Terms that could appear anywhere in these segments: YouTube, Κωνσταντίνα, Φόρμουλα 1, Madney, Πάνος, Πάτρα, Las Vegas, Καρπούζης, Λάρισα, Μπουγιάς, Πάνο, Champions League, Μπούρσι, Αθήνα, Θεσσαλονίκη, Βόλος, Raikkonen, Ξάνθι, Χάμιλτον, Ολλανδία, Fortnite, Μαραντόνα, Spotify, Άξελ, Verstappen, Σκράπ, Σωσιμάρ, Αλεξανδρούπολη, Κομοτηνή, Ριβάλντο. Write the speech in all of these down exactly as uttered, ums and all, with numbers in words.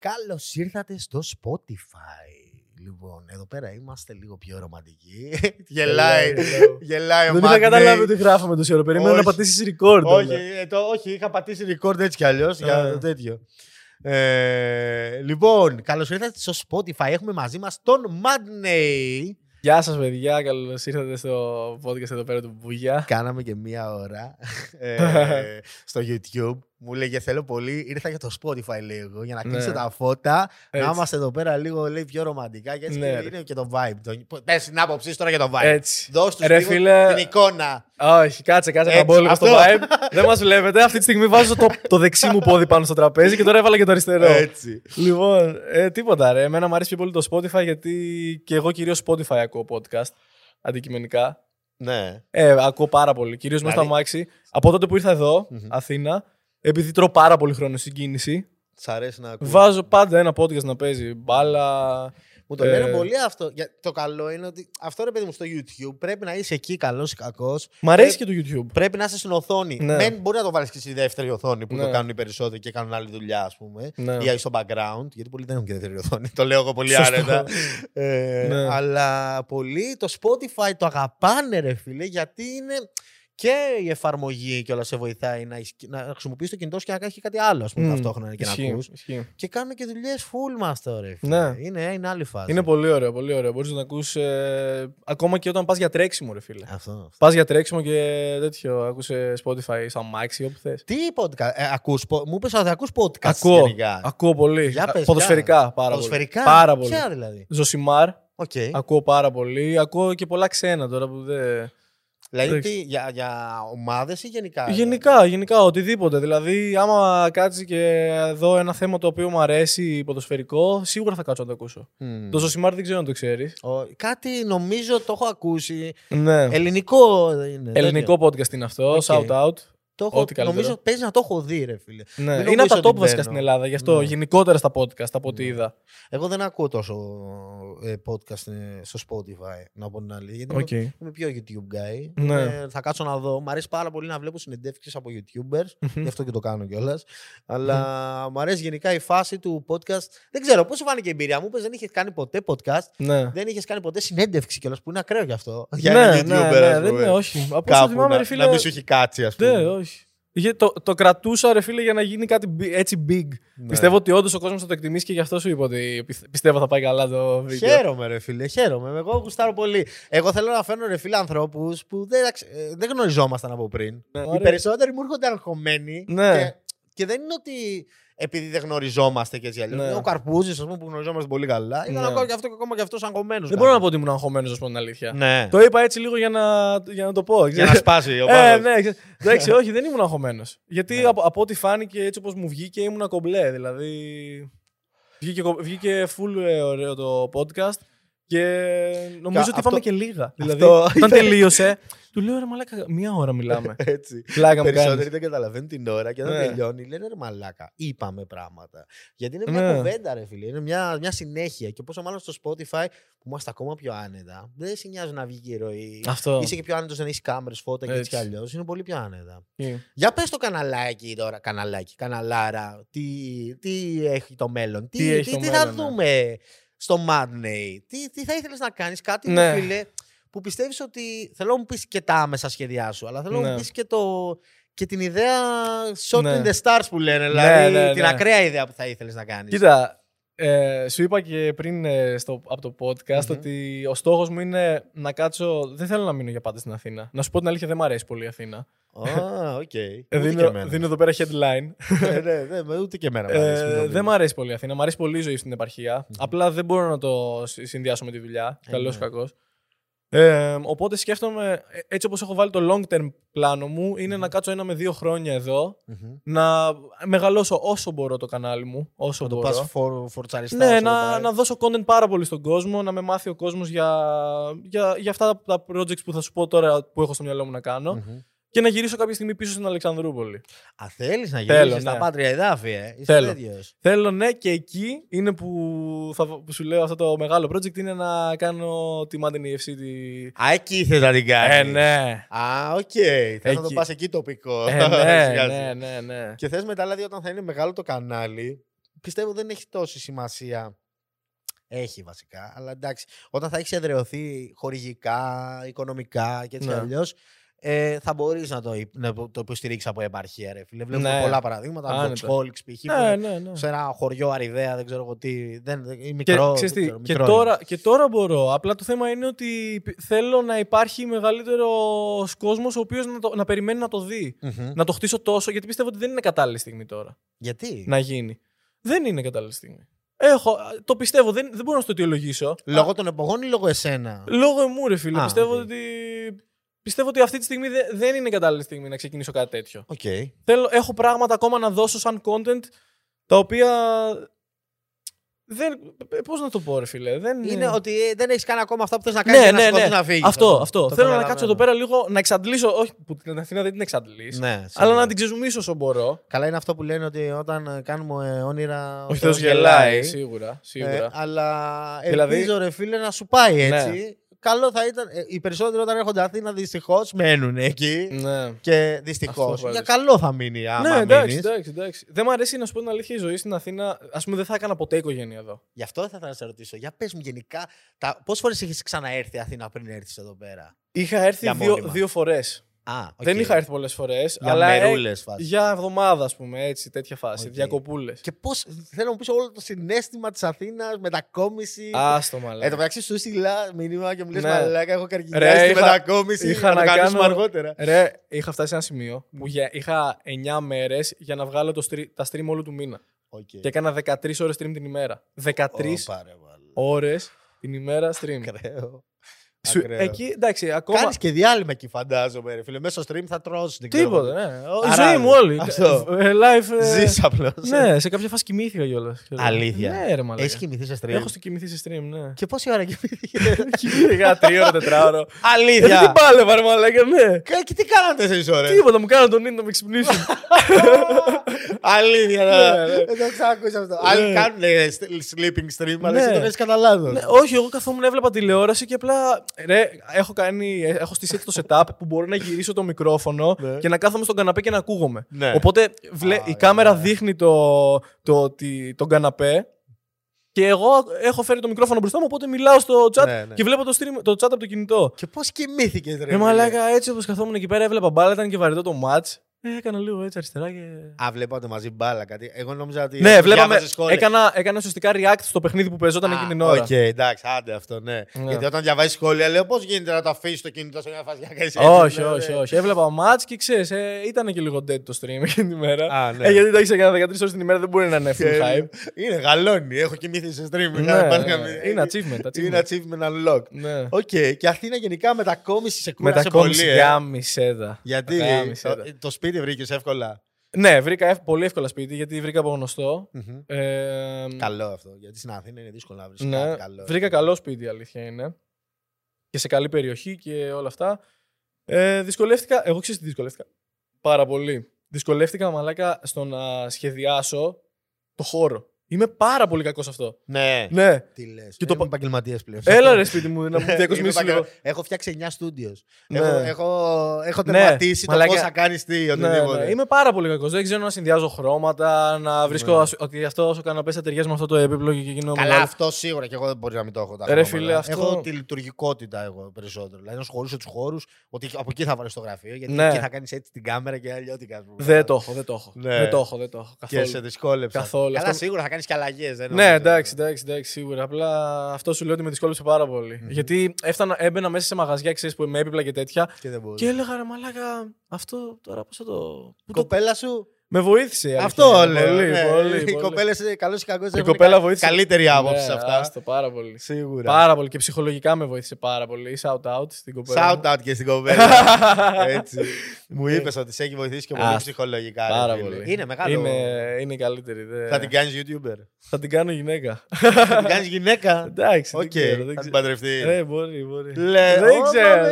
Καλώς ήρθατε στο Spotify. Λοιπόν, εδώ πέρα είμαστε λίγο πιο ρομαντικοί. Γελάει, γελάει ο Madney. Δεν είχα καταλάβει ότι γράφαμε τόση ώρα. Περίμενα να πατήσεις record. Όχι, όχι, είχα πατήσει record έτσι κι αλλιώς για τέτοιο. Λοιπόν, καλώς ήρθατε στο Spotify. Έχουμε μαζί μας τον Madney. Γεια σας παιδιά, καλώς ήρθατε στο podcast εδώ πέρα του Μπουγιά. Κάναμε και μία ώρα ε, στο YouTube. Μου λέγε θέλω πολύ, ήρθα για το Spotify λίγο για να κλείσω ναι. τα φώτα. Έτσι. Να είμαστε εδώ πέρα λίγο λέει, πιο ρομαντικά και έτσι ναι, και είναι και το vibe. Το... Πες την άποψή τώρα για το vibe. Έτσι. Δώσ' τους λίγο φίλε... την εικόνα. Όχι, κάτσε, κάτσε να μπω λίγο στο vibe. Δεν μας βλέπετε, αυτή τη στιγμή βάζω το, το δεξί μου πόδι πάνω στο τραπέζι και τώρα έβαλα και το αριστερό. Έτσι. Λοιπόν, ε, τίποτα ρε, εμένα μου αρέσει πιο πολύ το Spotify γιατί και εγώ κυρίως Spotify ακούω podcast αντικειμενικά. Ναι. Ε, ακούω πάρα πολύ, κυρίως δηλαδή... μέσα στο αμάξι. Από τότε που ήρθα εδώ, mm-hmm. Αθήνα. Επειδή τρώω πάρα πολύ χρόνο στην κίνηση. Σ' αρέσει να ακούω. Βάζω πάντα ένα podcast να παίζει μπάλα. Μου το ε... λένε πολύ αυτό. Το καλό είναι ότι αυτό ρε παιδί μου στο YouTube πρέπει να είσαι εκεί καλός ή κακός. Μ' αρέσει και το YouTube. Πρέπει να είσαι στην οθόνη. Ναι. Δεν μπορεί να το βάλεις και στη δεύτερη οθόνη που ναι. το κάνουν οι περισσότεροι και κάνουν άλλη δουλειά, ας πούμε. Ναι. Ή στο background. Γιατί πολλοί δεν έχουν και δεύτερη οθόνη. Το λέω εγώ πολύ άρετα. ε, ναι. Αλλά πολλοί το Spotify το αγαπάνε, ρε φίλε, γιατί είναι. Και η εφαρμογή κιόλας σε βοηθάει να, να χρησιμοποιείς το κινητό σου και να κάνεις και κάτι άλλο, ας πούμε, mm. ταυτόχρονα και ισχύει, να ακούς. Ισχύει. Και κάνουν και δουλειές full μας τώρα. Ναι. Είναι, είναι άλλη φάση. Είναι πολύ ωραίο, πολύ ωραίο. Μπορείς να ακούς ε, ακόμα και όταν πας για τρέξιμο, ρε φίλε. Αυτό, αυτό. Πας για τρέξιμο και τέτοιο. Ακούσε Spotify, σαν μάξι, όπου θες. Τι podcast. Ε, ακούς, μου είπες ότι ακούς podcast. Ακούω, ακούω πολύ. Ποδοσφαιρικά πάρα ποδοσφαιρικά. πολύ. Πάρα πολύ. Ποια δηλαδή. Ζωσιμάρ. Okay. Ακούω πάρα πολύ. Ακούω και πολλά ξένα τώρα που δεν. Δηλαδή τι, για, για ομάδες ή γενικά. Γενικά, γενικά, οτιδήποτε. Δηλαδή, άμα κάτσει και δω ένα θέμα το οποίο μου αρέσει ποδοσφαιρικό, σίγουρα θα κάτσω να το ακούσω. Mm. Το Σωσιμάρ δεν ξέρω αν το ξέρεις. Ο, κάτι νομίζω το έχω ακούσει. Ναι. Ελληνικό είναι. Ελληνικό τέτοιο. Podcast είναι αυτό. Okay. Shout out. Το έχω, νομίζω παίζει να το έχω δει, ρε φίλε. Ναι. Είναι από τα top βασικά στην Ελλάδα, γι' αυτό ναι. γενικότερα στα podcast, από ό,τι ναι. είδα. Εγώ δεν ακούω τόσο ε, podcast ε, στο Spotify, να πω την αλήθεια. Γιατί okay. είμαι, είμαι πιο YouTube guy. Ναι. Ε, θα κάτσω να δω. Μ' αρέσει πάρα πολύ να βλέπω συνεντεύξεις από YouTubers, γι' αυτό και το κάνω κιόλας. Αλλά μου αρέσει γενικά η φάση του podcast. Δεν ξέρω, πώς σου φάνηκε η εμπειρία μου, πες δεν είχες κάνει ποτέ podcast, ναι. δεν είχες κάνει ποτέ συνέντευξη κιόλας, που είναι ακραίο γι' αυτό. Για ναι, YouTuber, ναι, ναι, ναι, όχι. Να μην σου έχει κάτσει, ας πούμε. Το, το κρατούσα, ρε φίλε, για να γίνει κάτι έτσι big. Ναι. Πιστεύω ότι όντως ο κόσμος θα το εκτιμήσει και γι' αυτό σου είπα ότι πιστεύω θα πάει καλά το βίντεο. Χαίρομαι, ρε φίλε, χαίρομαι. Εγώ γουστάρω πολύ. Εγώ θέλω να φέρνω, ρε φίλε, ανθρώπους που δεν, δεν γνωριζόμασταν από πριν. Ναι. Οι περισσότεροι μου έρχονται αγχωμένοι. Ναι. Και, και δεν είναι ότι επειδή δεν γνωριζόμαστε και έτσι αλλιώς. Ναι. Ο Καρπούζης, ας πούμε, που γνωριζόμαστε πολύ καλά, ήταν ναι. ακόμα και αυτό ακόμα και αυτό αγχωμένος. Δεν μπορώ να πω ότι ήμουν αγχωμένος, ας πούμε, την αλήθεια. Ναι. Το είπα έτσι λίγο για να, για να το πω. Για να σπάσει ο Πάνος. Ε, ναι, εντάξει, όχι, δεν ήμουν αγχωμένος. Γιατί ναι. από, από ό,τι φάνηκε έτσι όπως μου βγήκε, ήμουν κομπλέ. Δηλαδή. Βγήκε, βγήκε full ε, ωραίο το podcast. Και νομίζω Κα, ότι πάμε και λίγα. Δηλαδή, όταν τελείωσε, του λέω ρε μαλάκα, μία ώρα μιλάμε. Έτσι. Περισσότεροι δεν καταλαβαίνουν την ώρα και όταν ναι. τελειώνει, λένε ρε μαλάκα, είπαμε πράγματα. Γιατί είναι μια ναι. κουβέντα, ρε φίλε, είναι μια, μια συνέχεια. Και πόσο μάλλον στο Spotify που είμαστε ακόμα πιο άνετα, δεν σε νοιάζει να βγει η ροή. Αυτό. Είσαι και πιο άνετος να έχεις κάμερες, φώτα και έτσι κι αλλιώς. Είναι πολύ πιο άνετα. Yeah. Για πες το καναλάκι τώρα, καναλάκι, καναλάρα, τι, τι έχει το μέλλον, τι, τι, τι, το τι μέλλον, θα ναι. δούμε. Στο Madney, τι, τι θα ήθελες να κάνεις, κάτι ναι. φίλε, που πιστεύεις ότι θέλω να μου πεις και τα άμεσα σχέδιά σου, αλλά θέλω να μου πεις και, το, και την ιδέα shot ναι. in the stars που λένε, δηλαδή ναι, ναι, την ναι. ακραία ιδέα που θα ήθελες να κάνεις. Κοίτα, ε, σου είπα και πριν ε, στο, από το podcast mm-hmm. ότι ο στόχος μου είναι να κάτσω, δεν θέλω να μείνω για πάντα στην Αθήνα. Να σου πω την αλήθεια, δεν μου αρέσει πολύ η Αθήνα. Α, οκ. Δίνω εδώ πέρα headline. Ναι, ούτε και εμένα. Δεν μ' αρέσει πολύ η Αθήνα. Μ' αρέσει πολύ η ζωή στην επαρχία. Απλά δεν μπορώ να το συνδυάσω με τη δουλειά. Καλός ή κακός. Οπότε σκέφτομαι, έτσι όπως έχω βάλει το long term πλάνο μου, είναι να κάτσω ένα με δύο χρόνια εδώ, να μεγαλώσω όσο μπορώ το κανάλι μου. Να το πας φορτσαριστά. Ναι, να δώσω content πάρα πολύ στον κόσμο, να με μάθει ο κόσμος για αυτά τα projects που θα σου πω τώρα που έχω στο μυαλό μου να κάνω. Και να γυρίσω κάποια στιγμή πίσω στην Αλεξανδρούπολη. Α, θέλεις να γυρίσεις ναι. στα πάτρια εδάφη, ε. Είσαι Θέλω. Τέτοιος. Θέλω, ναι, και εκεί είναι που, θα, που σου λέω αυτό το μεγάλο project είναι να κάνω τη Madney εφ σι. Τη... Α, εκεί θες να την κάνεις. Ε, ναι. Α, οκ. Okay. Θες να το πας εκεί τοπικό. Ε, ναι, ναι, ναι, ναι, ναι. Και θες μετά, δηλαδή, όταν θα είναι μεγάλο το κανάλι, πιστεύω δεν έχει τόση σημασία. Έχει βασικά, αλλά εντάξει. Όταν θα έχεις εδραιωθεί χορηγικά, οικονομικά και έτσι ναι. αλλιώς, ε, θα μπορείς να το, να το υποστηρίξεις από επαρχία, ρε φίλε. Βλέπουμε ναι. πολλά παραδείγματα. Από Τσχόλιξ, π.χ. Ναι, ναι, ναι. σε ένα χωριό Αριδαία, δεν ξέρω εγώ τι. Δεν, ή μικρό. Και, ξέρω, τι, μικρό και, τώρα, και τώρα μπορώ. Απλά το θέμα είναι ότι θέλω να υπάρχει μεγαλύτερος κόσμος ο οποίος να, το, να περιμένει να το δει. Mm-hmm. Να το χτίσω τόσο, γιατί πιστεύω ότι δεν είναι κατάλληλη στιγμή τώρα. Γιατί? Να γίνει. Δεν είναι κατάλληλη στιγμή. Έχω, το πιστεύω, δεν, δεν μπορώ να στο αιτιολογήσω. Λόγω των εποχών ή λόγω εσένα? Λόγω εμού, ρε φίλε. Α, πιστεύω, okay. ότι, πιστεύω ότι αυτή τη στιγμή δε, δεν είναι κατάλληλη στιγμή να ξεκινήσω κάτι τέτοιο. Okay. Θέλω, έχω πράγματα ακόμα να δώσω σαν content τα οποία. Πώς να το πω, ρε φίλε. Δεν... Είναι ότι δεν έχεις κάνει ακόμα αυτά που θες να κάνεις. Ναι, ναι, ναι. Να φύγεις, αυτό. αυτό. Θέλω να κάτσω εδώ πέρα λίγο να εξαντλήσω. Όχι, που την Αθήνα δεν την εξαντλήσω. Ναι, αλλά να την ξεζουμίσω όσο μπορώ. Καλά, είναι αυτό που λένε ότι όταν κάνουμε όνειρα. Ο Θεός γελάει. Σίγουρα. σίγουρα. Ε, αλλά δηλαδή... ελπίζω, ρε φίλε, να σου πάει έτσι. Ναι. Καλό θα ήταν. Οι περισσότεροι όταν έρχονται Αθήνα δυστυχώς μένουν εκεί. Ναι. Και δυστυχώς. Για καλό θα μείνει άμα ναι, εντάξει, εντάξει, εντάξει. Δεν μου αρέσει να σου πω την αλήθεια η ζωή στην Αθήνα. Ας πούμε, δεν θα έκανα ποτέ οικογένεια εδώ. Γι' αυτό θα ήθελα να σε ρωτήσω. Για πες μου γενικά, τα... πόσες φορές είχες ξαναέρθει Αθήνα πριν έρθεις εδώ πέρα? Είχα έρθει δύο, δύο φορές. Α, okay. Δεν είχα έρθει πολλές φορές. Για αλλά μερούλες φάσεις. Για εβδομάδα, ας πούμε, έτσι, τέτοια φάση. Okay. Διακοπούλες. Και πώς, θέλω να μου πεις όλο το συναίσθημα της Αθήνας, μετακόμιση. Άστο μαλάκα. Εν τω μεταξύ, σου στείλα μήνυμα και μου λες ναι. μαλάκα, έχω καρκινιά στη μετακόμιση. Είχα, είχα να, να κάνω αργότερα. Ρε, είχα φτάσει σε ένα σημείο που είχα εννιά μέρες για να βγάλω το stream, τα stream όλο του μήνα. Okay. Και έκανα δεκατρείς ώρες stream την ημέρα. δεκατρείς ώρες την ημέρα stream. Σου, εκεί, εντάξει, ακόμα... Κάνεις και διάλειμμα εκεί, φαντάζομαι, ρε φίλε. Μέσα στο stream θα τρως. Τίποτα, ναι. Η ζωή μου όλη. Live. Ζεις απλώς. Ναι, σε κάποια φάση κοιμήθηκα κιόλας. Αλήθεια. Ναι, ρε μαλάκα. Έχεις κοιμηθεί σε stream? Έχω στο κοιμηθεί σε stream, ναι. Και πόση ώρα κοιμήθηκε? Κοιμήθηκα τρίωρο, τετράωρο. Αλήθεια. Τι πάλευα, ρε μαλάκα, ναι. Και τι κάνατε εσείς ώρες? Τίποτα, μου κάνανε τον ίνι να με ξυπνήσουν. Αλήθεια, ναι. Δεν το ξανακούσα αυτό. Άλλοι κάνουν sleeping stream, αλλά εσύ τον έχεις καταλάβει. Όχι, εγώ καθόμουν, έβλεπα τηλεόραση και απλά. Ρε, έχω, κάνει, έχω στήσει έτσι το setup που μπορώ να γυρίσω το μικρόφωνο και να κάθομαι στον καναπέ και να ακούγομαι. Ναι. Οπότε βλέ, ah, η yeah, κάμερα yeah. δείχνει το, το, το, τον καναπέ και εγώ έχω φέρει το μικρόφωνο μπροστά μου, οπότε μιλάω στο chat ναι, ναι. και βλέπω το, stream, το chat από το κινητό. Και πώς κοιμήθηκες, ρε? Ρε μαλάκα, έτσι όπως καθόμουν εκεί πέρα, έβλεπα μπάλα, ήταν και βαρετό το match. Ε, έκανα λίγο έτσι αριστερά και. Α, βλέπατε μαζί μπάλα, κάτι. Εγώ νόμιζα ότι. Ναι, βλέπαμε. Έκανα, έκανα σωστικά react στο παιχνίδι που παίζονταν εκείνη την ώρα. Οκ, okay, εντάξει, άντε αυτό, ναι. ναι. Γιατί όταν διαβάζεις σχόλια, λέω πώς γίνεται να το αφήσεις το κινητό σε μια φάση για να κάνεις. Όχι, όχι, όχι. Έβλεπα μάτς και ξέρεις, ε, ήταν και λίγο dead το stream εκείνη την ημέρα. Α, ναι. ε, γιατί εντάξει, έκανα δεκατρείς ώρες την ημέρα, δεν μπορεί να είναι full hype. Είναι γαλόνι, έχω κοιμηθεί σε stream. Ναι, ναι, ναι. Είναι achievement. Είναι achievement unlocked. Οκ, και Αθήνα γενικά μετακόμιση σε κούραση. Μετακόμιση γάμισέδα. Γιατί το σπίτι. Σπίτι βρήκες εύκολα? Ναι, βρήκα πολύ εύκολα σπίτι γιατί βρήκα από γνωστό. Mm-hmm. Ε, καλό αυτό. Γιατί στην Αθήνα είναι δύσκολο να βρεις. Ναι, καλό. Βρήκα καλό σπίτι, αλήθεια είναι. Και σε καλή περιοχή και όλα αυτά. Ε, δυσκολεύτηκα. Εγώ ξέρω τι δυσκολεύτηκα. Πάρα πολύ. Δυσκολεύτηκα, μαλάκα, στο να σχεδιάσω το χώρο. Είμαι πάρα πολύ κακός αυτό. Ναι. ναι. Τι λες? Και το είμαι επαγγελματίας πλέον. Έλα ρε σπίτι μου, να μου διακοσμήσεις λίγο. Έχω φτιάξει εννιά στούντιος. Ναι. Έχω, έχω, έχω τερματίσει ναι. το μαλάκα... πώς θα κάνεις τι, οτιδήποτε. Ναι, ναι. Είμαι πάρα πολύ κακός. Δεν ξέρω να συνδυάζω χρώματα, να βρίσκω ναι. ότι αυτό ο καναπές θα ταιριάζει με αυτό το επίπλο και εκείνο. Καλά, μεγάλο. Αυτό σίγουρα και εγώ δεν μπορεί να μην το έχω. Τα ρε, φίλε, αυτό... Έχω τη λειτουργικότητα εγώ περισσότερο. Δηλαδή να σου χωρίσω τους χώρους, ότι από εκεί θα βάλεις το γραφείο, γιατί εκεί θα κάνεις έτσι την κάμερα και αλλιώτικα. Δεν το έχω, δεν το έχω. Και σε δυσκόλεψα. Καλά, σίγουρα θα κάνεις. Και αλλαγές, δεν ναι, εντάξει, εντάξει, εντάξει, σίγουρα. Απλά αυτό σου λέω ότι με δυσκόλεψε πάρα πολύ. Mm-hmm. Γιατί έφτανα, έμπαινα μέσα σε μαγαζιά, ξέρεις, που με έπιπλα και τέτοια. Και, και έλεγα, ρε μαλάκα, αυτό τώρα πώς θα το. Η κοπέλα το... σου. Με βοήθησε. Αυτό λέω. Πολύ, ναι. πολύ, πολύ. Οι κοπέλες, καλώς ή κακώς, έχουν καλύτερη άποψη σε αυτά. Άστο, πάρα πολύ. Σίγουρα. Πάρα πολύ. Και ψυχολογικά με βοήθησε πάρα πολύ. Shout out στην κοπέλα. Shout out και στην κοπέλα. Έτσι. Μου είπες ότι σε έχει βοηθήσει και πολύ ψυχολογικά. Πάρα πολύ. Είναι μεγάλο. Είναι, είναι καλύτερη. Δε... Θα την κάνεις YouTuber. Θα την κάνω γυναίκα. Θα την κάνεις γυναίκα. Εντάξει. Οκ. Θα την παντρευτεί. Ναι, μπορεί, μπορεί. Δεν ξέρω.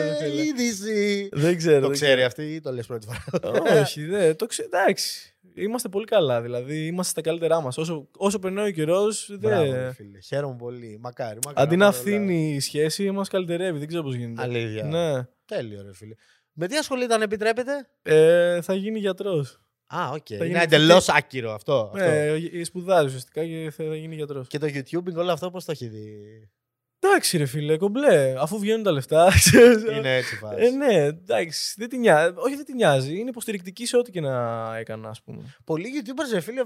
Δεν ξέρω. Το ξέρει αυτή ή το λες πρώτη φορά? Όχι, δεν. Το ξέρει. Εντάξει. Είμαστε πολύ καλά, δηλαδή είμαστε στα καλύτερά μας. Όσο, όσο περνάει ο καιρός. Δε... Μπράβο, φίλε. Χαίρομαι πολύ. Μακάρι, μακάρι. Αντί να αυθύνει η σχέση, μας καλυτερεύει. Δεν ξέρω πώς γίνεται. Αλήθεια. Ναι. Τέλειο, ρε φίλε. Με τι ασχολείται, αν επιτρέπετε? Ε, θα γίνει γιατρός. Α, οκ. Okay. Είναι εντελώς άκυρο αυτό. Ναι, σπουδάζει ουσιαστικά και θα γίνει γιατρός. Και το YouTube, όλο αυτό πώς το έχει δει. Εντάξει, ρε φίλε, κομπλέ. Αφού βγαίνουν τα λεφτά. Είναι έτσι, πα. Ε, ναι, εντάξει. Δεν την νοιάζει. Όχι, δεν την νοιάζει. Είναι υποστηρικτική σε ό,τι και να έκανα, ας πούμε. Πολλοί YouTubers, ρε φίλε,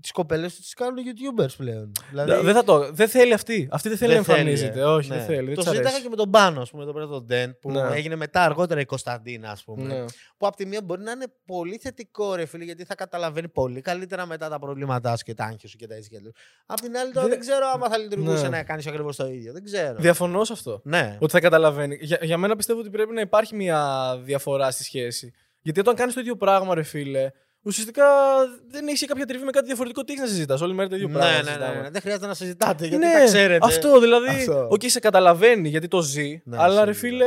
τις κοπέλες τους κάνουν YouTubers πλέον. Δηλαδή... Δεν θα το. Δεν θέλει αυτή. Αυτή δεν θέλει να εμφανίζεται. Ε. Όχι, ναι. δεν θέλει. Το συζήταγα και με τον Πάνο, ας πούμε, το πρώτο ντεν που ναι. έγινε μετά αργότερα η Κωνσταντίνα, ας πούμε. Ναι. Που από τη μία μπορεί να είναι πολύ θετικό, ρε φίλε, γιατί θα καταλαβαίνει πολύ καλύτερα μετά τα προβλήματά σου και τα άγχη σου και τα ίσια του. Απ' την άλλη, τώρα δεν ξέρω άμα θα λειτουργούσε να κάνει ακριβώς το ίδιο. Διαφωνώ σε αυτό. Ναι. Ότι θα καταλαβαίνει. Για, για μένα πιστεύω ότι πρέπει να υπάρχει μια διαφορά στη σχέση. Γιατί όταν κάνεις το ίδιο πράγμα, ρε φίλε, ουσιαστικά δεν έχεις κάποια τριβή με κάτι διαφορετικό. Τι έχεις να συζητάς, όλη μέρα το ίδιο ναι, πράγμα. Ναι, ναι, ναι. Δεν χρειάζεται να συζητάτε, γιατί ναι, τα ξέρετε. Αυτό δηλαδή. Οκ, okay, σε καταλαβαίνει γιατί το ζει, ναι, αλλά σίγουρα. Ρε φίλε,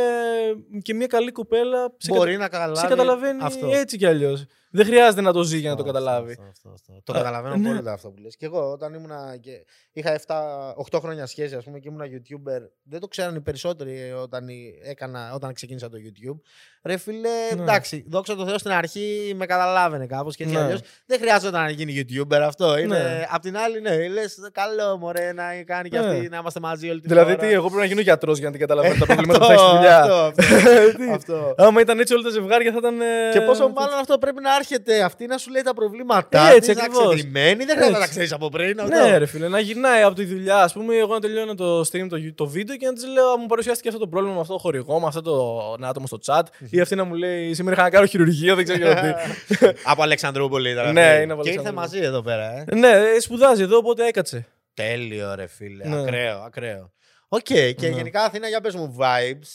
και μια καλή κοπέλα μπορεί σε, να καταλάβει. Σε καταλαβαίνει αυτό. Έτσι κι αλλιώς. Δεν χρειάζεται να το ζει για να το καταλάβει. Αυτό, αυτό, αυτό. Το καταλαβαίνω πολύ ναι. αυτό που λες. Και εγώ όταν ήμουνα. Και είχα επτά οκτώ χρόνια σχέση, ας πούμε, και ήμουνα YouTuber. Δεν το ξέραν οι περισσότεροι όταν, έκανα, όταν ξεκίνησα το YouTube. Ρε φίλε, ναι. εντάξει, δόξα τω Θεώ στην αρχή με καταλάβαινε κάπως και έτσι ναι. αλλιώς. Δεν χρειάζεται να γίνει YouTuber αυτό. Είναι, ναι. Απ' την άλλη, ναι, λες καλό, μωρέ, να κάνει και αυτή, ναι. να είμαστε μαζί όλη την δηλαδή, ώρα. Δηλαδή, εγώ πρέπει να γίνω γιατρός για να την καταλαβαίνω τα προβλήματα που θα έχει δουλειά. Αυτό, αυτό. Άμα ήταν έτσι όλα τα ζευγάρια θα ήταν. Και πόσο μάλλον αυτό πρέπει να. Άρχεται αυτή να σου λέει τα προβλήματά της, να ξεδρυμμένη, δεν χρειάζεται να τα ξέρεις από πριν. Αυτό. Ναι, ρε φίλε, να γυρνάει από τη δουλειά. Ας πούμε, εγώ να τελειώνω το stream, το, το βίντεο και να της λέω, μου παρουσιάστηκε αυτό το πρόβλημα με αυτό το χορηγό, με αυτό το άτομο στο chat. Ή αυτή να μου λέει, σήμερα είχα να κάνω χειρουργείο, δεν ξέρω γιατί. Από Αλεξανδρούπολη ήταν. Ναι, είναι από Αλεξανδρούπολη. Και ήρθε μαζί εδώ πέρα. Ε. Ναι, σπουδάζει εδώ, οπότε έκατσε. Τέλειο, ρε φίλε. Ναι. Ακραίο, ακραίο. Οκ, okay, και ναι. γενικά Αθήνα, για πες μου vibes.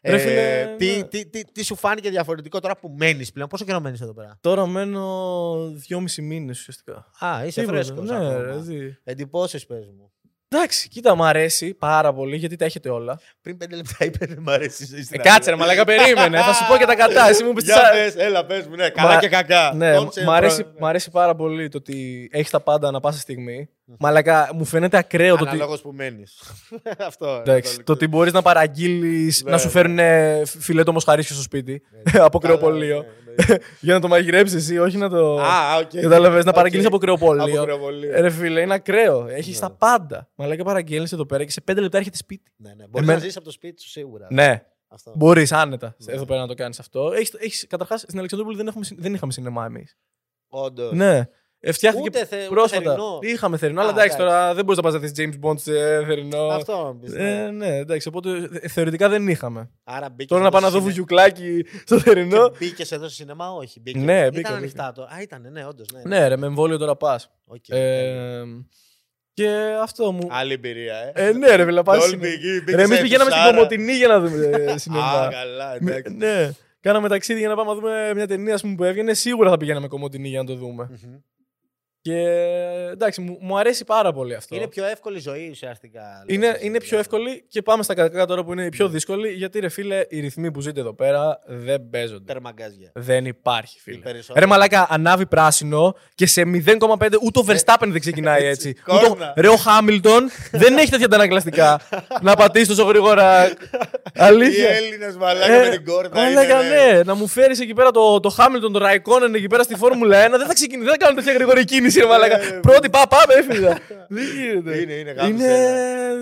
Ε, ρε φίλε, τι, ναι. τι, τι, τι σου φάνηκε διαφορετικό τώρα που μένεις πλέον, πόσο καιρό μένεις εδώ πέρα? Τώρα μένω δυόμισι μήνες ουσιαστικά. Α, είσαι φρέσκος. Ναι, ρε, δι... Εντυπώσεις πες μου. Εντάξει, κοίτα, μ' αρέσει πάρα πολύ γιατί τα έχετε όλα. Πριν πέντε λεπτά είπε δεν μ' αρέσει. Ε, κάτσε, ρε μαλάκα, περίμενε. Θα σου πω και τα κατά. Εσύ μου πες. Για πες, έλα, πες μου, ναι, καλά και κακά. Ναι, μ' αρέσει, μ' αρέσει πάρα πολύ το ότι έχεις τα πάντα ανά πάσα στιγμή. Μαλάκα, μου φαίνεται ακραίο το ότι. Αναλόγως που μένεις. Αυτό. Εντάξει, το ότι μπορείς να παραγγείλεις, να σου φέρουν φιλέτο μοσχαρίσιο στο σπίτι από κρεοπωλείο. Για να το μαγειρέψεις εσύ, όχι να το. Ah, okay. Κατάλαβες, okay. να παραγγείλεις okay. από κρεοπωλείο. Ρε φίλε, είναι ακραίο. Έχεις τα πάντα. Μαλάκα, παραγγέλνεις εδώ πέρα και σε πέντε λεπτά έρχεται σπίτι. Ναι, ναι. Μπορείς Εμένα... να ζεις από το σπίτι σου σίγουρα. Ναι. Αυτό. Μπορείς άνετα ναι. εδώ πέρα να το κάνεις αυτό. Έχεις, έχεις... Καταρχάς, στην Αλεξανδρούπολη δεν, έχουμε... δεν είχαμε σινεμά εμείς. Όντως. Ναι. Φτιάχθηκε ούτε θε, ούτε πρόσφατα. Θερινό. Είχαμε θερινό, Α, αλλά εντάξει, εντάξει τώρα δεν μπορείς να πας να δεις James Bond σε θερινό. Αυτό ναι. Ε, ναι, εντάξει, οπότε θεωρητικά δεν είχαμε. Άρα τώρα να πάω να δω βουγιουκλάκι στο θερινό. Μπήκες εδώ στο σινεμά, όχι. Μπήκες. Ναι, μπήκε, ήταν ανοιχτά τώρα. Α, ήταν, ναι, όντως. Ναι, ναι. ναι, ρε, με εμβόλιο τώρα πας. Okay, ε, ναι. Και αυτό μου. Άλλη εμπειρία, ε. ε ναι, ρε, να πας. Εμείς πηγαίναμε στην Κομοτηνή για να δούμε σινεμά. Α, καλά, εντάξει. Κάναμε ταξίδι για να πάμε να δούμε μια ταινία που έβγαινε. Σίγουρα θα πηγαίναμε Κομοτηνή για να το δούμε. Και εντάξει, μου, μου αρέσει πάρα πολύ αυτό. Είναι πιο εύκολη ζωή ουσιαστικά. Είναι, είναι δηλαδή. πιο εύκολη και πάμε στα κακά τώρα που είναι η πιο δύσκολη. Γιατί ρε φίλε, οι ρυθμοί που ζείτε εδώ πέρα δεν παίζονται. Τερμαγκάζια. Δεν υπάρχει, φίλε. Ρε μαλάκα, ανάβει πράσινο και σε μηδέν κόμμα πέντε ούτε ο Verstappen δεν ξεκινάει έτσι. Ούτε, ρε ο Χάμιλτον δεν έχει τέτοια αντανακλαστικά. Να πατήσει τόσο γρήγορα. Αλήθεια. Οι Έλληνες μαλάκα ε, με την κόρνα. Μαλάκα, ναι. ναι. Να μου φέρει εκεί πέρα το Χάμιλτον, το Raikkonen εκεί πέρα στη Φόρμουλα ένα. Δεν θα ξεκινήσει, δεν θα κάνουν τέτοια γρήγορη κίνηση. Πρώτη πά, πάμε, έφυγα. Δεν γίνεται. Είναι, είναι, είναι...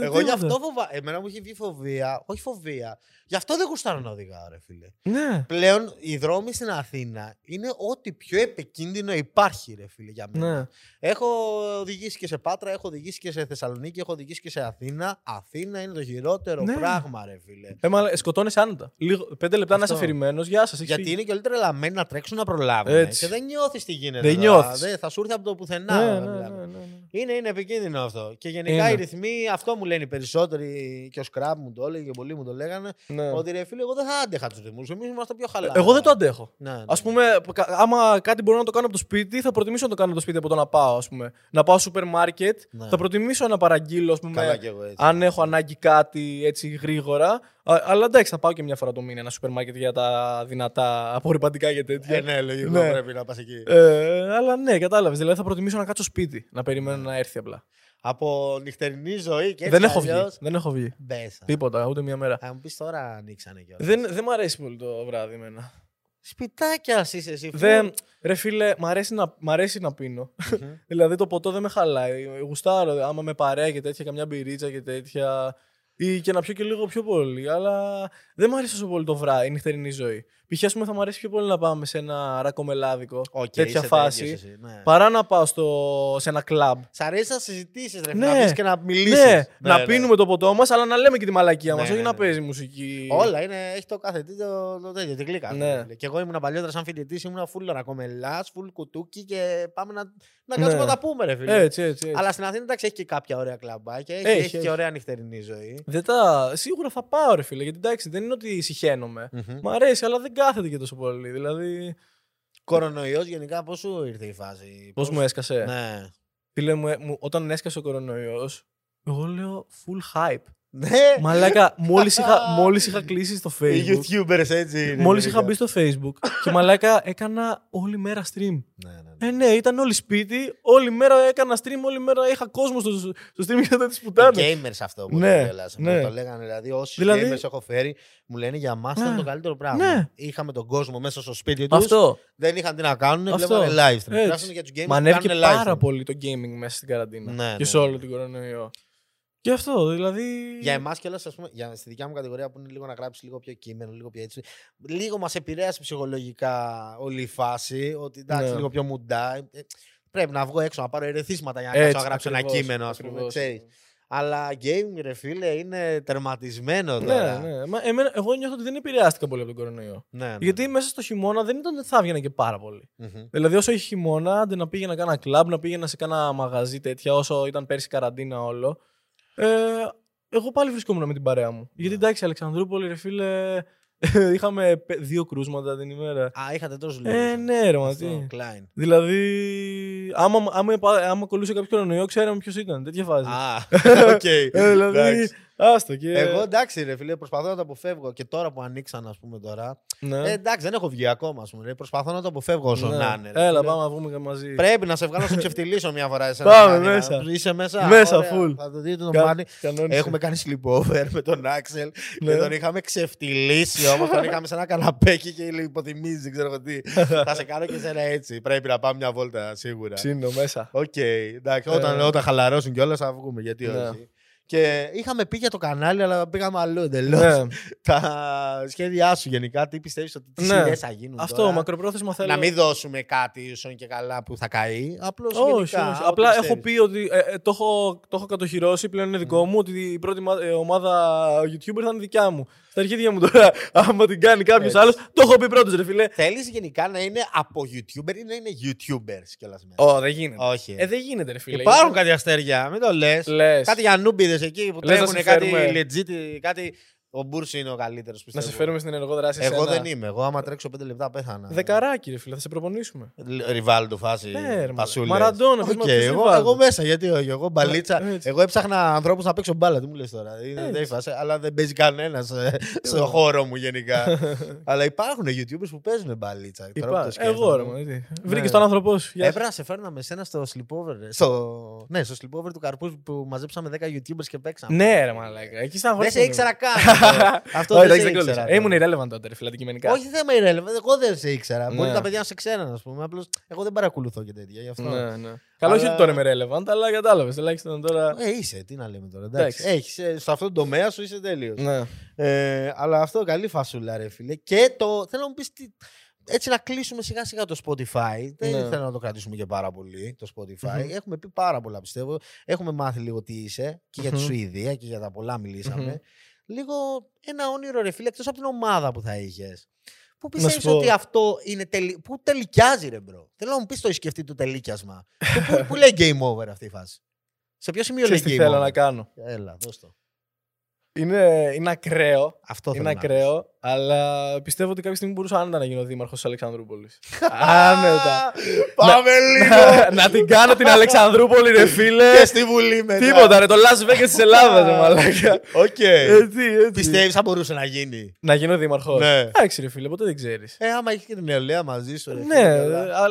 Εγώ γι' αυτό φοβάμαι. Εμένα μου έχει βγει φοβία. Όχι φοβία. Γι' αυτό δεν γουστάρω να οδηγάω, ρε φίλε. Ναι. Πλέον οι δρόμοι στην Αθήνα είναι ό,τι πιο επικίνδυνο υπάρχει, ρε φίλε, για μένα. Ναι. Έχω οδηγήσει και σε Πάτρα, έχω οδηγήσει και σε Θεσσαλονίκη, έχω οδηγήσει και σε Αθήνα. Αθήνα είναι το χειρότερο ναι. πράγμα, ρε φίλε. Έμα, σκοτώνες άνετα. Πέντε λεπτά να είσαι αφηρημένος, γεια σας. Γιατί φύγει. Είναι και όλοι τρελαμένοι να τρέξουν να προλάβουν. Και δεν νιώθεις τι γίνεται. Δεν νιώθεις. Θα σου έρθει από το πουθενά. Ναι, ναι, ναι, ναι, ναι. Είναι, είναι επικίνδυνο αυτό. Και γενικά είναι. Οι ρυθμοί, αυτό μου λένε οι περισσότεροι. Και ο Σκράπ μου το έλεγε και πολλοί μου το λέγανε. Ναι. Ότι ρε φίλε, εγώ δεν θα άντεχα τους ρυθμούς. Εμείς είμαστε πιο χαλαρά. Εγώ δεν το αντέχω. Ναι, ναι. Ας πούμε, άμα κάτι μπορώ να το κάνω από το σπίτι, θα προτιμήσω να το κάνω από το σπίτι από το να πάω. Ας πούμε. Να πάω στο σούπερ μάρκετ, ναι. θα προτιμήσω να παραγγείλω. Ας πούμε, εγώ, έτσι, αν έχω ανάγκη κάτι έτσι γρήγορα. Αλλά εντάξει, θα πάω και μια φορά το μήνα ένα σούπερ μάρκετ για τα δυνατά απορριπαντικά και τέτοια. Ε, ναι, λογικό ναι. πρέπει να πας εκεί. Ε, αλλά ναι, κατάλαβες. Δηλαδή θα προτιμήσω να κάτσω σπίτι, να περιμένω να έρθει απλά. Από νυχτερινή ζωή και έτσι. Δεν έχω βγει. Δεν έχω βγει. Μπέσα. Τίποτα, ούτε μια μέρα. Θα μου πεις τώρα ανοίξανε κιόλας. Δεν, δεν μου αρέσει πολύ το βράδυ εμένα. Σπιτάκια ας είσαι εσύ. Δεν, ρε φίλε, μ' αρέσει να, μ' αρέσει να πίνω. Mm-hmm. Δηλαδή το ποτό δεν με χαλάει. Γουστάρω άμα με παρέα και τέτοια, καμιά μπυρίτσα και τέτοια. Ή και να πιω και λίγο πιο πολύ. Αλλά δεν μ' αρέσει τόσο πολύ το βράδυ, η νυχτερινή ζωή. Π.χ. ας πούμε θα μου αρέσει πιο πολύ να πάμε σε ένα ρακομελάδικο. Okay, τέτοια φάση. Εσύ, ναι. Παρά να πάω στο, σε ένα κλαμπ. Σ' αρέσει να συζητήσεις, ρε φίλε, ναι, να πεις και να μιλήσεις. Ναι, ναι, να ναι, πίνουμε ναι. το ποτό μας, αλλά να λέμε και τη μαλακία ναι, μας. Ναι, όχι ναι, ναι. να παίζει μουσική. Όλα είναι, έχει το κάθε τι το, το τέτοιο. Την κλίκα. Ναι. Ναι. Και εγώ ήμουν παλιότερα σαν φοιτητής, ήμουν φουλ ρακομελάς, φουλ κουτούκι και πάμε να, να κάτσουμε να τα πούμε, ρε φίλε. Έτσι, έτσι. Αλλά στην Αθήνα εντάξει έχει και κάποια ωραία κλαμπάκια, έχει και ωραία νυχτερινή ζωή. Σίγουρα θα πάω, ρε φίλε, γιατί εντάξει δεν είναι ότι συχαίνομαι. Μ' αρέσει. Αλλά δεν κάθεται και τόσο πολύ. Δηλαδή... Κορονοϊός, γενικά, πώς σου ήρθε η φάση. Πώς, πώς... μου έσκασε. Ναι. Φίλε μου, όταν έσκασε ο κορονοϊός, εγώ λέω full hype. Ναι. Μαλάκα, μόλις, είχα, μόλις είχα κλείσει στο Facebook. Οι YouTubers έτσι. Είναι, μόλις είχα μπει στο Facebook και μαλάκα έκανα όλη μέρα stream. Ναι, ναι, ναι. Ε, ναι, ήταν όλοι σπίτι, όλη μέρα έκανα stream, όλη μέρα είχα κόσμο στο, στο stream και τα τη πουτάνα. Οι gamers αυτό που ναι, ναι. ναι. το λέγανε. Δηλαδή, όσοι δηλαδή... gamers έχω φέρει, μου λένε για μας ναι. ήταν το καλύτερο πράγμα. Ναι. Είχαμε τον κόσμο μέσα στο σπίτι τους. Αυτό. Δεν είχαν τι να κάνουν, βλέπανε live stream. Μ' ανέβηκε πάρα πολύ το gaming μέσα στην καραντίνα και σε όλο τον κορονοϊό. Γι' αυτό, δηλαδή. Για εμάς κιόλας, ας πούμε, για, στη δικιά μου κατηγορία που είναι λίγο να γράψεις λίγο πιο κείμενο, λίγο πιο έτσι. Λίγο μας επηρέασε ψυχολογικά όλη η φάση. Ότι εντάξει, ναι. λίγο πιο μουντά. Πρέπει να βγω έξω να πάρω ερεθίσματα για να, έτσι, να γράψω ακριβώς, ένα κείμενο, ας πούμε. Ξέρεις. Αλλά gaming, ρε φίλε, είναι τερματισμένο τώρα. Ναι, ναι. Μα εμένα, εγώ νιώθω ότι δεν επηρεάστηκα πολύ από τον κορονοϊό. Ναι, ναι. Γιατί μέσα στο χειμώνα δεν ήταν ότι θα έβγαινα και πάρα πολύ. Mm-hmm. Δηλαδή, όσο έχει χειμώνα, αντί να πήγαινα κάνα κλαμπ, να πήγαινα σε κάνα μαγαζί τέτοια, όσο ήταν πέρσι καραντίνα όλο. Ε, εγώ πάλι βρισκόμουν με την παρέα μου. Yeah. Γιατί εντάξει, Αλεξανδρούπολη, ρε φίλε, είχαμε δύο κρούσματα την ημέρα. Α, είχατε τόσο λίγο. Ε, ναι, ρε ματί. Δηλαδή, άμα, άμα, άμα κολούσε κάποιο κορονοϊό, ξέραμε ποιο ήταν. Τέτοια φάση. Α, οκ. Δηλαδή, άστο και. Εγώ εντάξει, ρε φίλε, προσπαθώ να το αποφεύγω και τώρα που ανοίξαν, ας πούμε τώρα. Ναι. Ε, εντάξει, δεν έχω βγει ακόμα, ας πούμε. Προσπαθώ να το αποφεύγω όσο ναι. να είναι. Ρε, έλα, πάμε να βγούμε μαζί. Πρέπει να σε βγάλω να σε ξεφτυλίσω μια φορά. Εσένα, πάμε να, μέσα. Είσαι μέσα. Μέσα, ωραία, full. Θα το δείτε το Κα, έχουμε κάνει sleepover με τον Άξελ ναι. και τον είχαμε ξεφτυλίσει όμως. Τον είχαμε σε ένα καναπέκι και υποτιμίζει, δεν ξέρω τι. Θα σε κάνω και σένα έτσι. Πρέπει να πάμε μια βόλτα σίγουρα. Ψήνω μέσα. Οκ, εντάξει, όταν χαλαρώσουν κιόλας θα βγούμε. Γιατί όχι. Και είχαμε πει για το κανάλι, αλλά πήγαμε αλλού εντελώς. Ναι. Τα σχέδιά σου γενικά, τι πιστεύεις ότι τις ναι. σειρές θα γίνουν. Αυτό, τώρα. Μακροπρόθεσμα θέλω. Να μην δώσουμε κάτι ίσον και καλά που θα καεί. Απλώς όχι, γενικά, όχι. Απλά πιστεύεις. Έχω πει ότι ε, ε, το, έχω, το έχω κατοχυρώσει, πλέον είναι δικό mm. μου, ότι η πρώτη ε, ομάδα YouTuber θα είναι δικιά μου. Στα αρχίδια μου τώρα, άμα την κάνει κάποιος άλλος, το έχω πει πρώτος, ρε φίλε. Θέλεις γενικά να είναι από YouTuber ή να είναι YouTubers κιόλας μέσα. Ω, δεν γίνεται. Όχι. Ε, δεν γίνεται, ρε φίλε. Υπάρχουν κάτι αστέρια, μην το λες. λες. Κάτι για νούμπιδες εκεί που τρέχουν κάτι legit, κάτι. Ο Μπούρσι είναι ο καλύτερος, πιστεύω. Να σε φέρουμε στην ενεργό δράση. Εγώ σένα. Δεν είμαι. Εγώ, άμα τρέξω πέντε λεπτά, πέθανα. Δεκαράκι, ρε φίλε, θα σε προπονήσουμε. Ριβάλντο, φάση. Πασούλη. Μαραντόνα, okay, okay, εγώ, εγώ μέσα, γιατί όχι. Εγώ μπαλίτσα. Yeah, εγώ έψαχνα ανθρώπους να παίξω μπάλα. Τι μου λες τώρα. Δεν φάση, αλλά δεν παίζει κανένας στον χώρο μου γενικά. Αλλά υπάρχουν YouTubers που παίζουν μπαλίτσα. Εγώ, ρε. Βρήκε τον άνθρωπό σου. Έπρεπε να σε φέρναμε εσένα στο sleepover. Ναι, στο sleepover του Καρπούζη που μαζέψαμε δέκα YouTubers και παίξαμε. Ναι, ρε μαλάκα. Εκεί σαν χώρο. Δεν ήξερα καν. Αυτό δεν σε ήξερα. Ήμουν irrelevant τότε, ρε φίλε, αντικειμενικά. Όχι θέμα irrelevant, εγώ δεν σε ήξερα. Μπορεί τα παιδιά να σε ξέραν, ας πούμε. Απλώς εγώ δεν παρακολουθώ και τέτοια γι' αυτό. Καλό, όχι ότι τώρα είμαι relevant, αλλά κατάλαβε. Ελάχιστον τώρα. Ε, είσαι, τι να λέμε τώρα. Έχεις, σε αυτόν τον τομέα σου είσαι τέλειος. Αλλά αυτό καλή φασούλα, ρε φίλε. Και το. Θέλω να μου πεις. Έτσι να κλείσουμε σιγά σιγά το Spotify. Δεν ναι. θέλω να το κρατήσουμε και πάρα πολύ το Spotify. Mm-hmm. Έχουμε πει πάρα πολλά, πιστεύω. Έχουμε μάθει λίγο τι είσαι και mm-hmm. για τη Σουηδία και για τα πολλά μιλήσαμε. Mm-hmm. Λίγο ένα όνειρο, ρε φίλε, εκτός από την ομάδα που θα είχες. Πού πιστεύεις ότι αυτό είναι τελ... Πού τελικιάζει, ρε μπρο. Θέλω να μου πεις το σκεφτεί το τελίκιασμα. Πού, πού λέει game over αυτή η φάση. Σε ποιο σημείο λέει game over. Τι θέλω να κάνω. Έλα, δώσ' το. Είναι, είναι ακραίο, αυτό είναι ακραίο, αλλά πιστεύω ότι κάποια στιγμή μπορούσα άνετα να γίνω δήμαρχος της Αλεξανδρούπολης. Άνετα. Πάμε λίγο. Να την κάνω την Αλεξανδρούπολη, ρε φίλε. Και στη Βουλή μετά. Τίποτα, ρε. Το Las Vegas της Ελλάδας, ρε μαλάκα. Οκ. Πιστεύεις θα μπορούσε να γίνει. Να γίνω δήμαρχος. Ναι. Εντάξει, ρε φίλε, ποτέ δεν ξέρεις. Ε, άμα έχεις και την νεολαία μαζί σου, ρε φίλε. Ναι,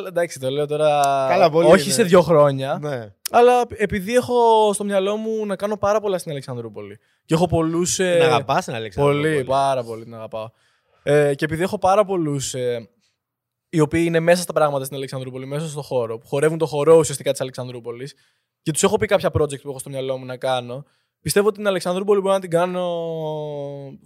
εντάξει, το λέω τώρα. Όχι σε δύο χρόνια. Αλλά επειδή έχω στο μυαλό μου να κάνω πάρα πολλά στην Αλεξανδρούπολη. Και έχω πολλούς. Να αγαπάς την Αλεξανδρούπολη. Πολύ, πάρα πολύ την αγαπάω. Ε, και επειδή έχω πάρα πολλούς ε, οι οποίοι είναι μέσα στα πράγματα στην Αλεξανδρούπολη, μέσα στο χώρο, που χορεύουν το χορό ουσιαστικά της Αλεξανδρούπολης. Και τους έχω πει κάποια project που έχω στο μυαλό μου να κάνω. Πιστεύω ότι την Αλεξανδρούπολη μπορώ να την κάνω.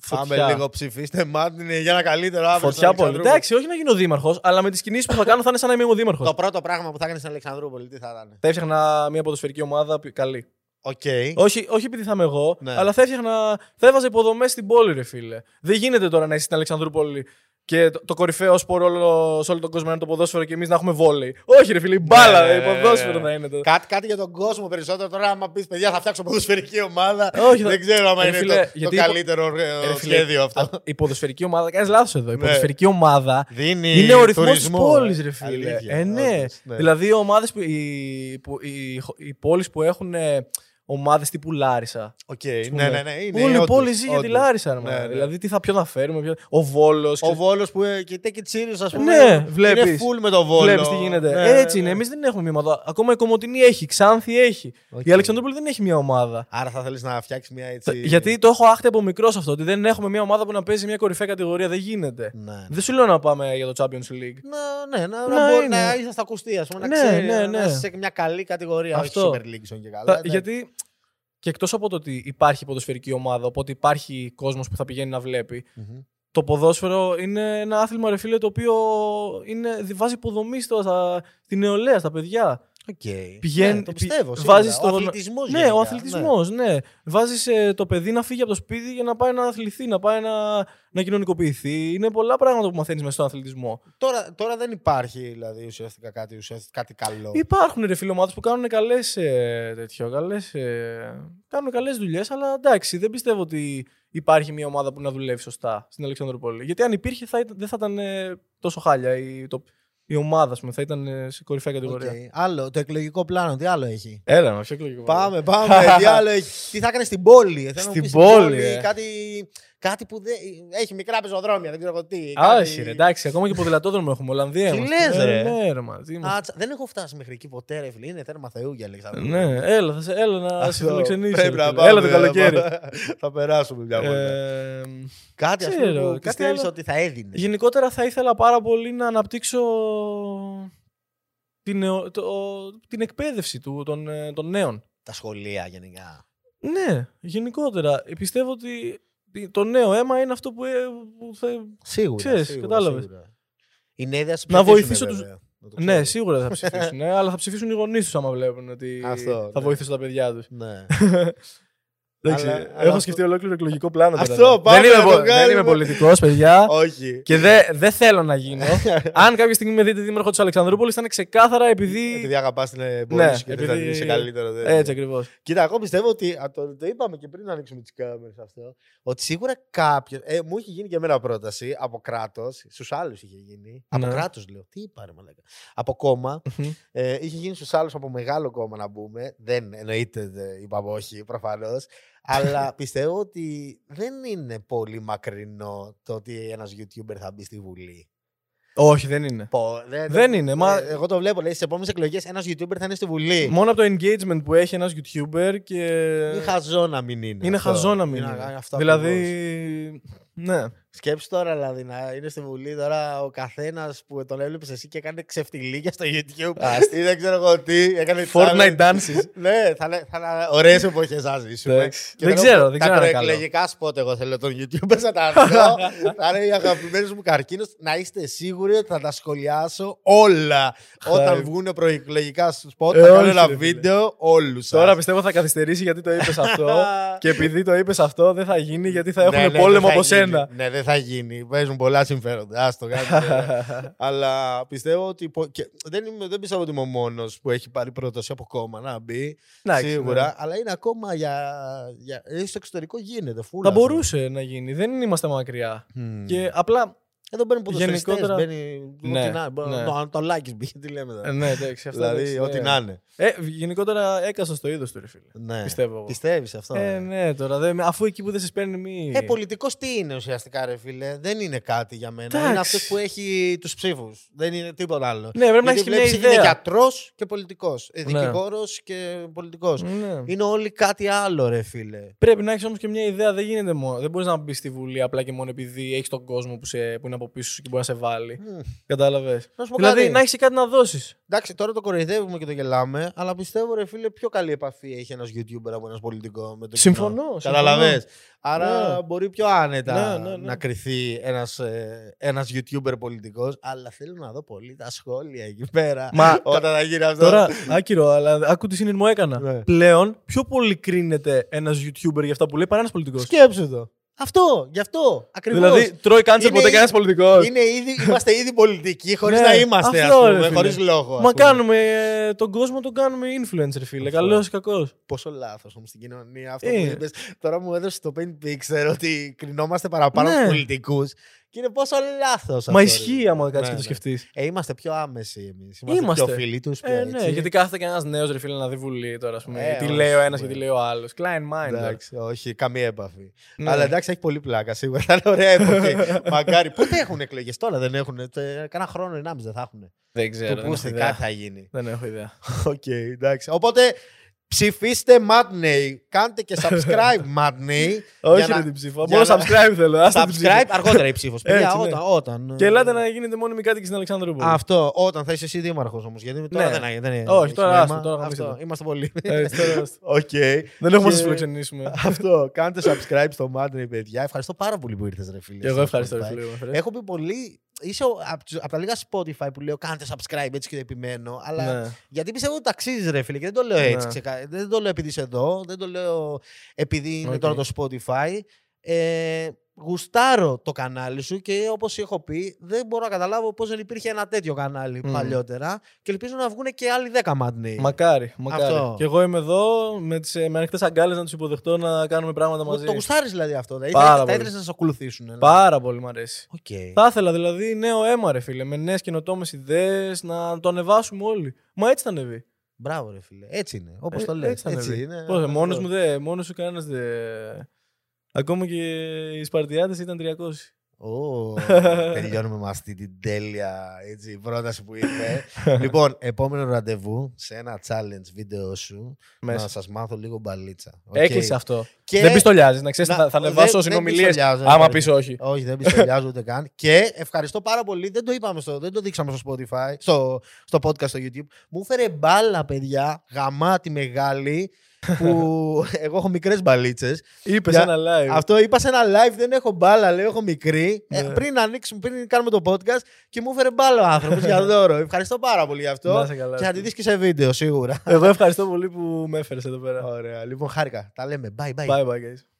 Φωτιά. Άμε λίγο, ψηφίστε Madney για ένα καλύτερο αύριο. Φωτιά πολύ. Εντάξει, όχι να γίνω δήμαρχος, αλλά με τις κινήσεις που θα κάνω θα είναι σαν να είμαι εγώ δήμαρχος. Το πρώτο πράγμα που θα έκανε στην Αλεξανδρούπολη, τι θα ήταν? Θα έφτιαχνα μια ποδοσφαιρική ομάδα καλή. Okay. Όχι, όχι επειδή θα είμαι εγώ, ναι. αλλά θα έφτιαχνα. Θα έβαζα υποδομές στην πόλη, ρε φίλε. Δεν γίνεται τώρα να είσαι στην Αλεξανδρούπολη και το, το κορυφαίο σπορ όλο, σε όλο τον κόσμο να είναι το ποδόσφαιρο και εμείς να έχουμε βόλεϊ. Όχι, ρε φίλε, η μπάλα, ναι, ποδόσφαιρο ναι, ναι. να είναι το. Κάτι, κάτι για τον κόσμο περισσότερο. Τώρα, άμα πεις παιδιά, θα φτιάξω ποδοσφαιρική ομάδα. Όχι, δεν ξέρω άμα είναι φίλε, το, το καλύτερο υπο... σχέδιο αυτό. Α, η ποδοσφαιρική ομάδα, κάνεις λάθος εδώ. Η ποδοσφαιρική ομάδα είναι ο ρυθμός της πόλης, ρε φίλε. Ε, ναι. Δηλαδή, οι ομάδες που. Οι πόλεις που έχουν. Ομάδες τύπου Λάρισα. Okay, ναι, ναι, ναι. Είναι, όλη η πόλη ζει για τη Λάρισα. Ναι, ναι. Δηλαδή, τι θα, ποιο να φέρουμε, ποιο... Ο Βόλος. Ο Βόλος που ε, κοιτάει και Τσίριος, ας πούμε. Ναι, βλέπεις. Είναι full με το Βόλο. Βλέπεις τι γίνεται. Ναι, έτσι είναι. Ναι. Εμείς δεν έχουμε μήματα. Ακόμα η Κομοτηνή έχει, η Ξάνθι έχει. Okay. Η Αλεξανδρούπολη δεν έχει μια ομάδα. Άρα θα θέλεις να φτιάξεις μια έτσι. Γιατί το έχω άχτη από μικρός αυτό. Ότι δεν έχουμε μια ομάδα που να παίζει μια κορυφαία κατηγορία. Δεν γίνεται. Ναι, ναι. Δεν σου λέω να πάμε για το Champions League. Να, ναι, να είσαι στα ακουστία, να ξέρει μια καλή κατηγορία. Όχι Super League και καλά. Και εκτός από το ότι υπάρχει ποδοσφαιρική ομάδα, οπότε υπάρχει κόσμος που θα πηγαίνει να βλέπει, mm-hmm. το ποδόσφαιρο είναι ένα άθλημα, ρε φίλε, το οποίο είναι, βάζει υποδομή στο, στα, στη νεολαία, στα παιδιά. Okay. Πηγαίνει, ναι, το πιστεύω, πι, βάζεις ο το... αθλητισμός. Ναι, γενικά, ο αθλητισμός, ναι. ναι. Βάζεις ε, το παιδί να φύγει από το σπίτι για να πάει να αθληθεί, να πάει να, να κοινωνικοποιηθεί. Είναι πολλά πράγματα που μαθαίνεις μέσα στον αθλητισμό. Τώρα, τώρα δεν υπάρχει δηλαδή, ουσιαστικά κάτι, ουσιαστικά, κάτι καλό. Υπάρχουν ρε φίλοι ομάδες που κάνουν καλές, ε, τέτοιο, καλές, ε, κάνουν καλές δουλειές, αλλά εντάξει, δεν πιστεύω ότι υπάρχει μια ομάδα που να δουλεύει σωστά στην Αλεξανδρούπολη. Γιατί αν υπήρχε θα, δεν θα ήταν ε, τόσο χάλια. Ή, το... Η ομάδα μου θα ήταν σε κορυφαία κατηγορία. Okay. Άλλο, το εκλογικό πλάνο, τι άλλο έχει. Έλα, μα, ποιο εκλογικό πλάνο. Πάμε, πάμε. τι άλλο έχει. Τι θα έκανε στην πόλη. Στην πόλη. Ε. Κάτι, κάτι που δεν. Έχει μικρά πεζοδρόμια, δεν ξέρω τι. Άχι, κάτι... εντάξει, ακόμα και ποδηλατόδρομο έχουμε. Ολλανδία. Τι λες, ρε. Ναι, ρε μαζί μας. Α, δεν έχω φτάσει μέχρι εκεί ποτέ, ρε φίλε. Είναι τέρμα Θεού για Αλεξανδρούπολη. Ναι, έλα, θα, έλα να σε φιλοξενήσει. Έλα το καλοκαίρι. Θα περάσουμε μια βόλτα. Κάτι που πιστεύεις ότι θα έδινε. Γενικότερα θα ήθελα πάρα πολύ να αναπτύξω την, το, την εκπαίδευση του, των, των νέων. Τα σχολεία γενικά. Ναι, γενικότερα. Πιστεύω ότι το νέο αίμα είναι αυτό που, που θα... Σίγουρα, ξέρεις, σίγουρα, κατάλαβες. Σίγουρα. Οι νέοι θα ψηφίσουν τους... Ναι, σίγουρα θα ψηφίσουν, ναι, αλλά θα ψηφίσουν οι γονείς τους άμα βλέπουν ότι αυτό, θα ναι. βοηθήσουν τα παιδιά τους. Ναι. Αλλά, έχω αλλά σκεφτεί αυτό... ολόκληρο εκλογικό πλάνο. Αυτό, πάμε, δεν, είμαι, δεν είμαι πολιτικός, παιδιά. Όχι. Και δεν δε θέλω να γίνω. Αν κάποια στιγμή με δείτε δήμαρχο της Αλεξανδρούπολης, θα είναι ξεκάθαρα επειδή. Επειδή αγαπάς την πόλη σου και επειδή... δεν θα είσαι καλύτερο. Δεν... Έτσι ακριβώς. Κοίτα, εγώ πιστεύω ότι. Το, το είπαμε και πριν να ανοίξουμε τις κάμερες αυτό. Ότι σίγουρα κάποιο. Ε, μου είχε γίνει και εμένα πρόταση από κράτος. Στους άλλους είχε γίνει. Από κράτος λέω. Τι είπα, ρε μαλάκα. Από κόμμα. ε, είχε γίνει στους άλλους από μεγάλο κόμμα να μπούμε. Δεν εννοείται, είπαμε όχι προφανώς. Αλλά πιστεύω ότι δεν είναι πολύ μακρινό το ότι ένας YouTuber θα μπει στη Βουλή. Όχι, δεν είναι. Πο, δε, δεν δε, είναι. Μα... Ε, εγώ το βλέπω. Λέει, στις επόμενες εκλογές ένας YouTuber θα είναι στη Βουλή. Μόνο από το engagement που έχει ένας YouTuber και. Είναι χαζό να μην είναι. Είναι χαζό να μην είναι. είναι. Αυτό δηλαδή. Ναι. Σκέψου τώρα δηλαδή να είναι στη Βουλή τώρα ο καθένας που τον έβλεπες εσύ και έκανε ξεφτιλίκια στο YouTube. Αστεί, δεν ξέρω εγώ τι. Έκανε Fortnite dances. Ναι, θα είναι ωραίες εποχές να ζήσουμε. Δεν ξέρω, δεν ξέρω. Τα προεκλογικά σπότ, εγώ θέλω τον YouTuber να τα δω. Θα είναι οι αγαπημένοι μου καρκίνος. Να είστε σίγουροι ότι θα τα σχολιάσω όλα. Όταν βγουν προεκλογικά σπότ, θα κάνω ένα βίντεο όλους. Τώρα πιστεύω θα καθυστερήσει γιατί το είπες αυτό. Και επειδή το είπες αυτό δεν θα γίνει γιατί θα έχουν πόλεμο από σένα. Δεν θα γίνει. Παίζουν πολλά συμφέροντα. Ας το κάνετε. Αλλά πιστεύω ότι. Και δεν, είμαι, δεν πιστεύω ότι είμαι ο μόνος που έχει πάρει πρόταση από κόμμα να μπει. Να, σίγουρα. Ναι. Αλλά είναι ακόμα για. για στο εξωτερικό γίνεται. Φούλα, θα μπορούσε να γίνει. Δεν είμαστε μακριά. Mm. Και απλά. Εδώ μπαίνουν ποδοσφαιριστές. Γενικότερα... Μπαίνει. Ναι, ναι. Το, το like μπήκε. Τι λέμε τώρα. Ναι, εντάξει. Αυτά δηλαδή, ναι. Ό,τι να είναι. Ε, γενικότερα έκασα στο είδος του, ρε φίλε. Ναι. Πιστεύω. Πιστεύεις αυτό. Ε, ναι, τώρα. Δε, αφού εκεί που δεν σε παίρνει μη. Ε, πολιτικός τι είναι ουσιαστικά, ρε φίλε. Δεν είναι κάτι για μένα. Τάξ. Είναι αυτό που έχει τους ψήφους. Δεν είναι τίποτα άλλο. Ναι, πρέπει να έχεις μια ιδέα. Είναι γιατρός και πολιτικός. Ναι. Δικηγόρος και πολιτικός. Ναι. Είναι όλοι κάτι άλλο, ρε φίλε. Πρέπει να έχεις όμως και μια ιδέα. Δεν γίνεται μόνο. Δεν μπορείς να μπεις στη Βουλή απλά και μόνο επειδή έχεις τον κόσμο που είναι από πίσω σου και μπορεί να σε βάλει. Mm. Κατάλαβε. Δηλαδή να έχει κάτι να δώσει. Εντάξει, τώρα το κοροϊδεύουμε και το γελάμε, αλλά πιστεύω ρε φίλε πιο καλή επαφή έχει ένα YouTuber από ένα πολιτικό με το. Συμφωνώ. Κατάλαβε. Άρα ναι. Μπορεί πιο άνετα ναι, ναι, ναι. να κριθεί ένα YouTuber πολιτικό, αλλά θέλω να δω πολύ τα σχόλια εκεί πέρα. Μα όταν θα γίνει αυτό. Τώρα, άκυρο, αλλά άκου τι συνειρμό έκανα. Ναι. Πλέον πιο πολύ κρίνεται ένα YouTuber για αυτά που λέει παρά ένα πολιτικό. Σκέψου το. Αυτό, γι' αυτό. Ακριβώς. Δηλαδή, τρώει κάντσερ ποτέ κανένα πολιτικό. Είμαστε ήδη πολιτικοί, χωρίς να είμαστε, ας πούμε, χωρίς λόγο. Μα κάνουμε τον κόσμο, τον κάνουμε influencer, φίλε. Καλός ή κακός. Πόσο λάθος όμως στην κοινωνία αυτό που είπες. Τώρα μου έδωσε το paint picture ότι κρινόμαστε παραπάνω στους πολιτικούς. Και είναι πόσο λάθος. Μα ισχύει άμα κάτσεις και το σκεφτείς. Ε, είμαστε πιο άμεσοι εμείς. Είμαστε πιο φίλοι τους. Ε, ναι, γιατί κάθεται και ένας νέος ρε φίλε να δει βουλή τώρα, ας πούμε. Τι λέει ο ένας και τι λέει ο άλλος. Klein mind. Εντάξει, όχι, καμία έπαφη. Αλλά εντάξει, έχει πολύ πλάκα σίγουρα. Θα είναι ωραία εποχή. Μακάρι. Πότε έχουν εκλογές τώρα, δεν έχουν. Κανένα χρόνο, ενάμιση δεν θα έχουν. Δεν ξέρω. Πού στην κάτι θα γίνει. Δεν έχω ιδέα. Οκ, εντάξει. Οπότε. Ψηφίστε Madney. Κάντε και subscribe Madney. Όχι να την ψηφώ. Μόνο subscribe θέλω. Subscribe αργότερα η ψήφος. Όταν. Και ελάτε να γίνετε μόνιμοι κάτοικοι στην Αλεξανδρούπολη. Αυτό. Όταν θα είσαι εσύ δήμαρχος όμως. Γιατί τώρα δεν είναι. Όχι, τώρα αυτό. Είμαστε πολλοί. Δεν έχουμε να σας φιλοξενήσουμε. Αυτό. Κάντε subscribe στο Madney, παιδιά. Ευχαριστώ πάρα πολύ που ήρθες, ρε φίλε. Εγώ ευχαριστώ. Έχω πει πολύ. Είσαι από τα λίγα Spotify που λέω κάντε subscribe έτσι και το επιμένω. Αλλά ναι. Γιατί πιστεύω ότι ταξίζει ρε φίλε και δεν το λέω έτσι. Ναι. Ξεκα... Δεν το λέω επειδή είσαι εδώ, δεν το λέω επειδή είναι okay. Τώρα το Spotify. Ε, γουστάρω το κανάλι σου και όπως έχω πει, δεν μπορώ να καταλάβω πώς δεν υπήρχε ένα τέτοιο κανάλι mm. παλιότερα. Και ελπίζω να βγουν και άλλοι δέκα Madney. Μακάρι, μακάρι. Αυτό. Και εγώ είμαι εδώ με, τις, με ανοιχτές αγκάλες να τους υποδεχτώ να κάνουμε πράγματα μαζί. Το γουστάρεις δηλαδή αυτό. Δηλαδή. Θα ήθελες να σε ακολουθήσουν. Δηλαδή. Πάρα πολύ μου αρέσει. Okay. Θα ήθελα δηλαδή νέο αίμα, ρε φίλε, με νέες καινοτόμες ιδέες να το ανεβάσουμε όλοι. Μα έτσι θα ανεβεί. Μπράβο, ρε φίλε. Έτσι είναι. Όπως ε, το λες. Μόνος μου δεν. Μόνος σου κανένας δεν. Ακόμα και οι Σπαρτιάτες ήταν τριακόσιοι. Oh, τελειώνουμε με αυτή την τέλεια έτσι, πρόταση που είπε. Λοιπόν, επόμενο ραντεβού σε ένα challenge βίντεο σου μέσα. Να σας μάθω λίγο μπαλίτσα. Okay. Έκλεισε αυτό. Και... Δεν πιστολιάζεις, να ξέρεις, να... θα ανεβάσω συνομιλίες. Άμα πεις όχι. Όχι, δεν πιστολιάζω ούτε καν. Και ευχαριστώ πάρα πολύ. Δεν το είπαμε, στο... δεν το δείξαμε στο Spotify, στο... στο podcast, στο YouTube. Μου έφερε μπάλα, παιδιά, γαμάτη μεγάλη. Που εγώ έχω μικρές μπαλίτσες. Είπες για... ένα live. Αυτό είπα σε ένα live. Δεν έχω μπάλα, λέω. Έχω μικρή. Yeah. Ε, πριν ανοίξουμε, πριν κάνουμε το podcast και μου έφερε μπάλα ο άνθρωπος για δώρο. Ευχαριστώ πάρα πολύ γι' αυτό. Καλά, και θα τη δεις και σε βίντεο σίγουρα. Εγώ ευχαριστώ πολύ που με έφερες εδώ πέρα. Ωραία. Λοιπόν, χάρηκα. Τα λέμε. Bye bye. Bye bye, guys.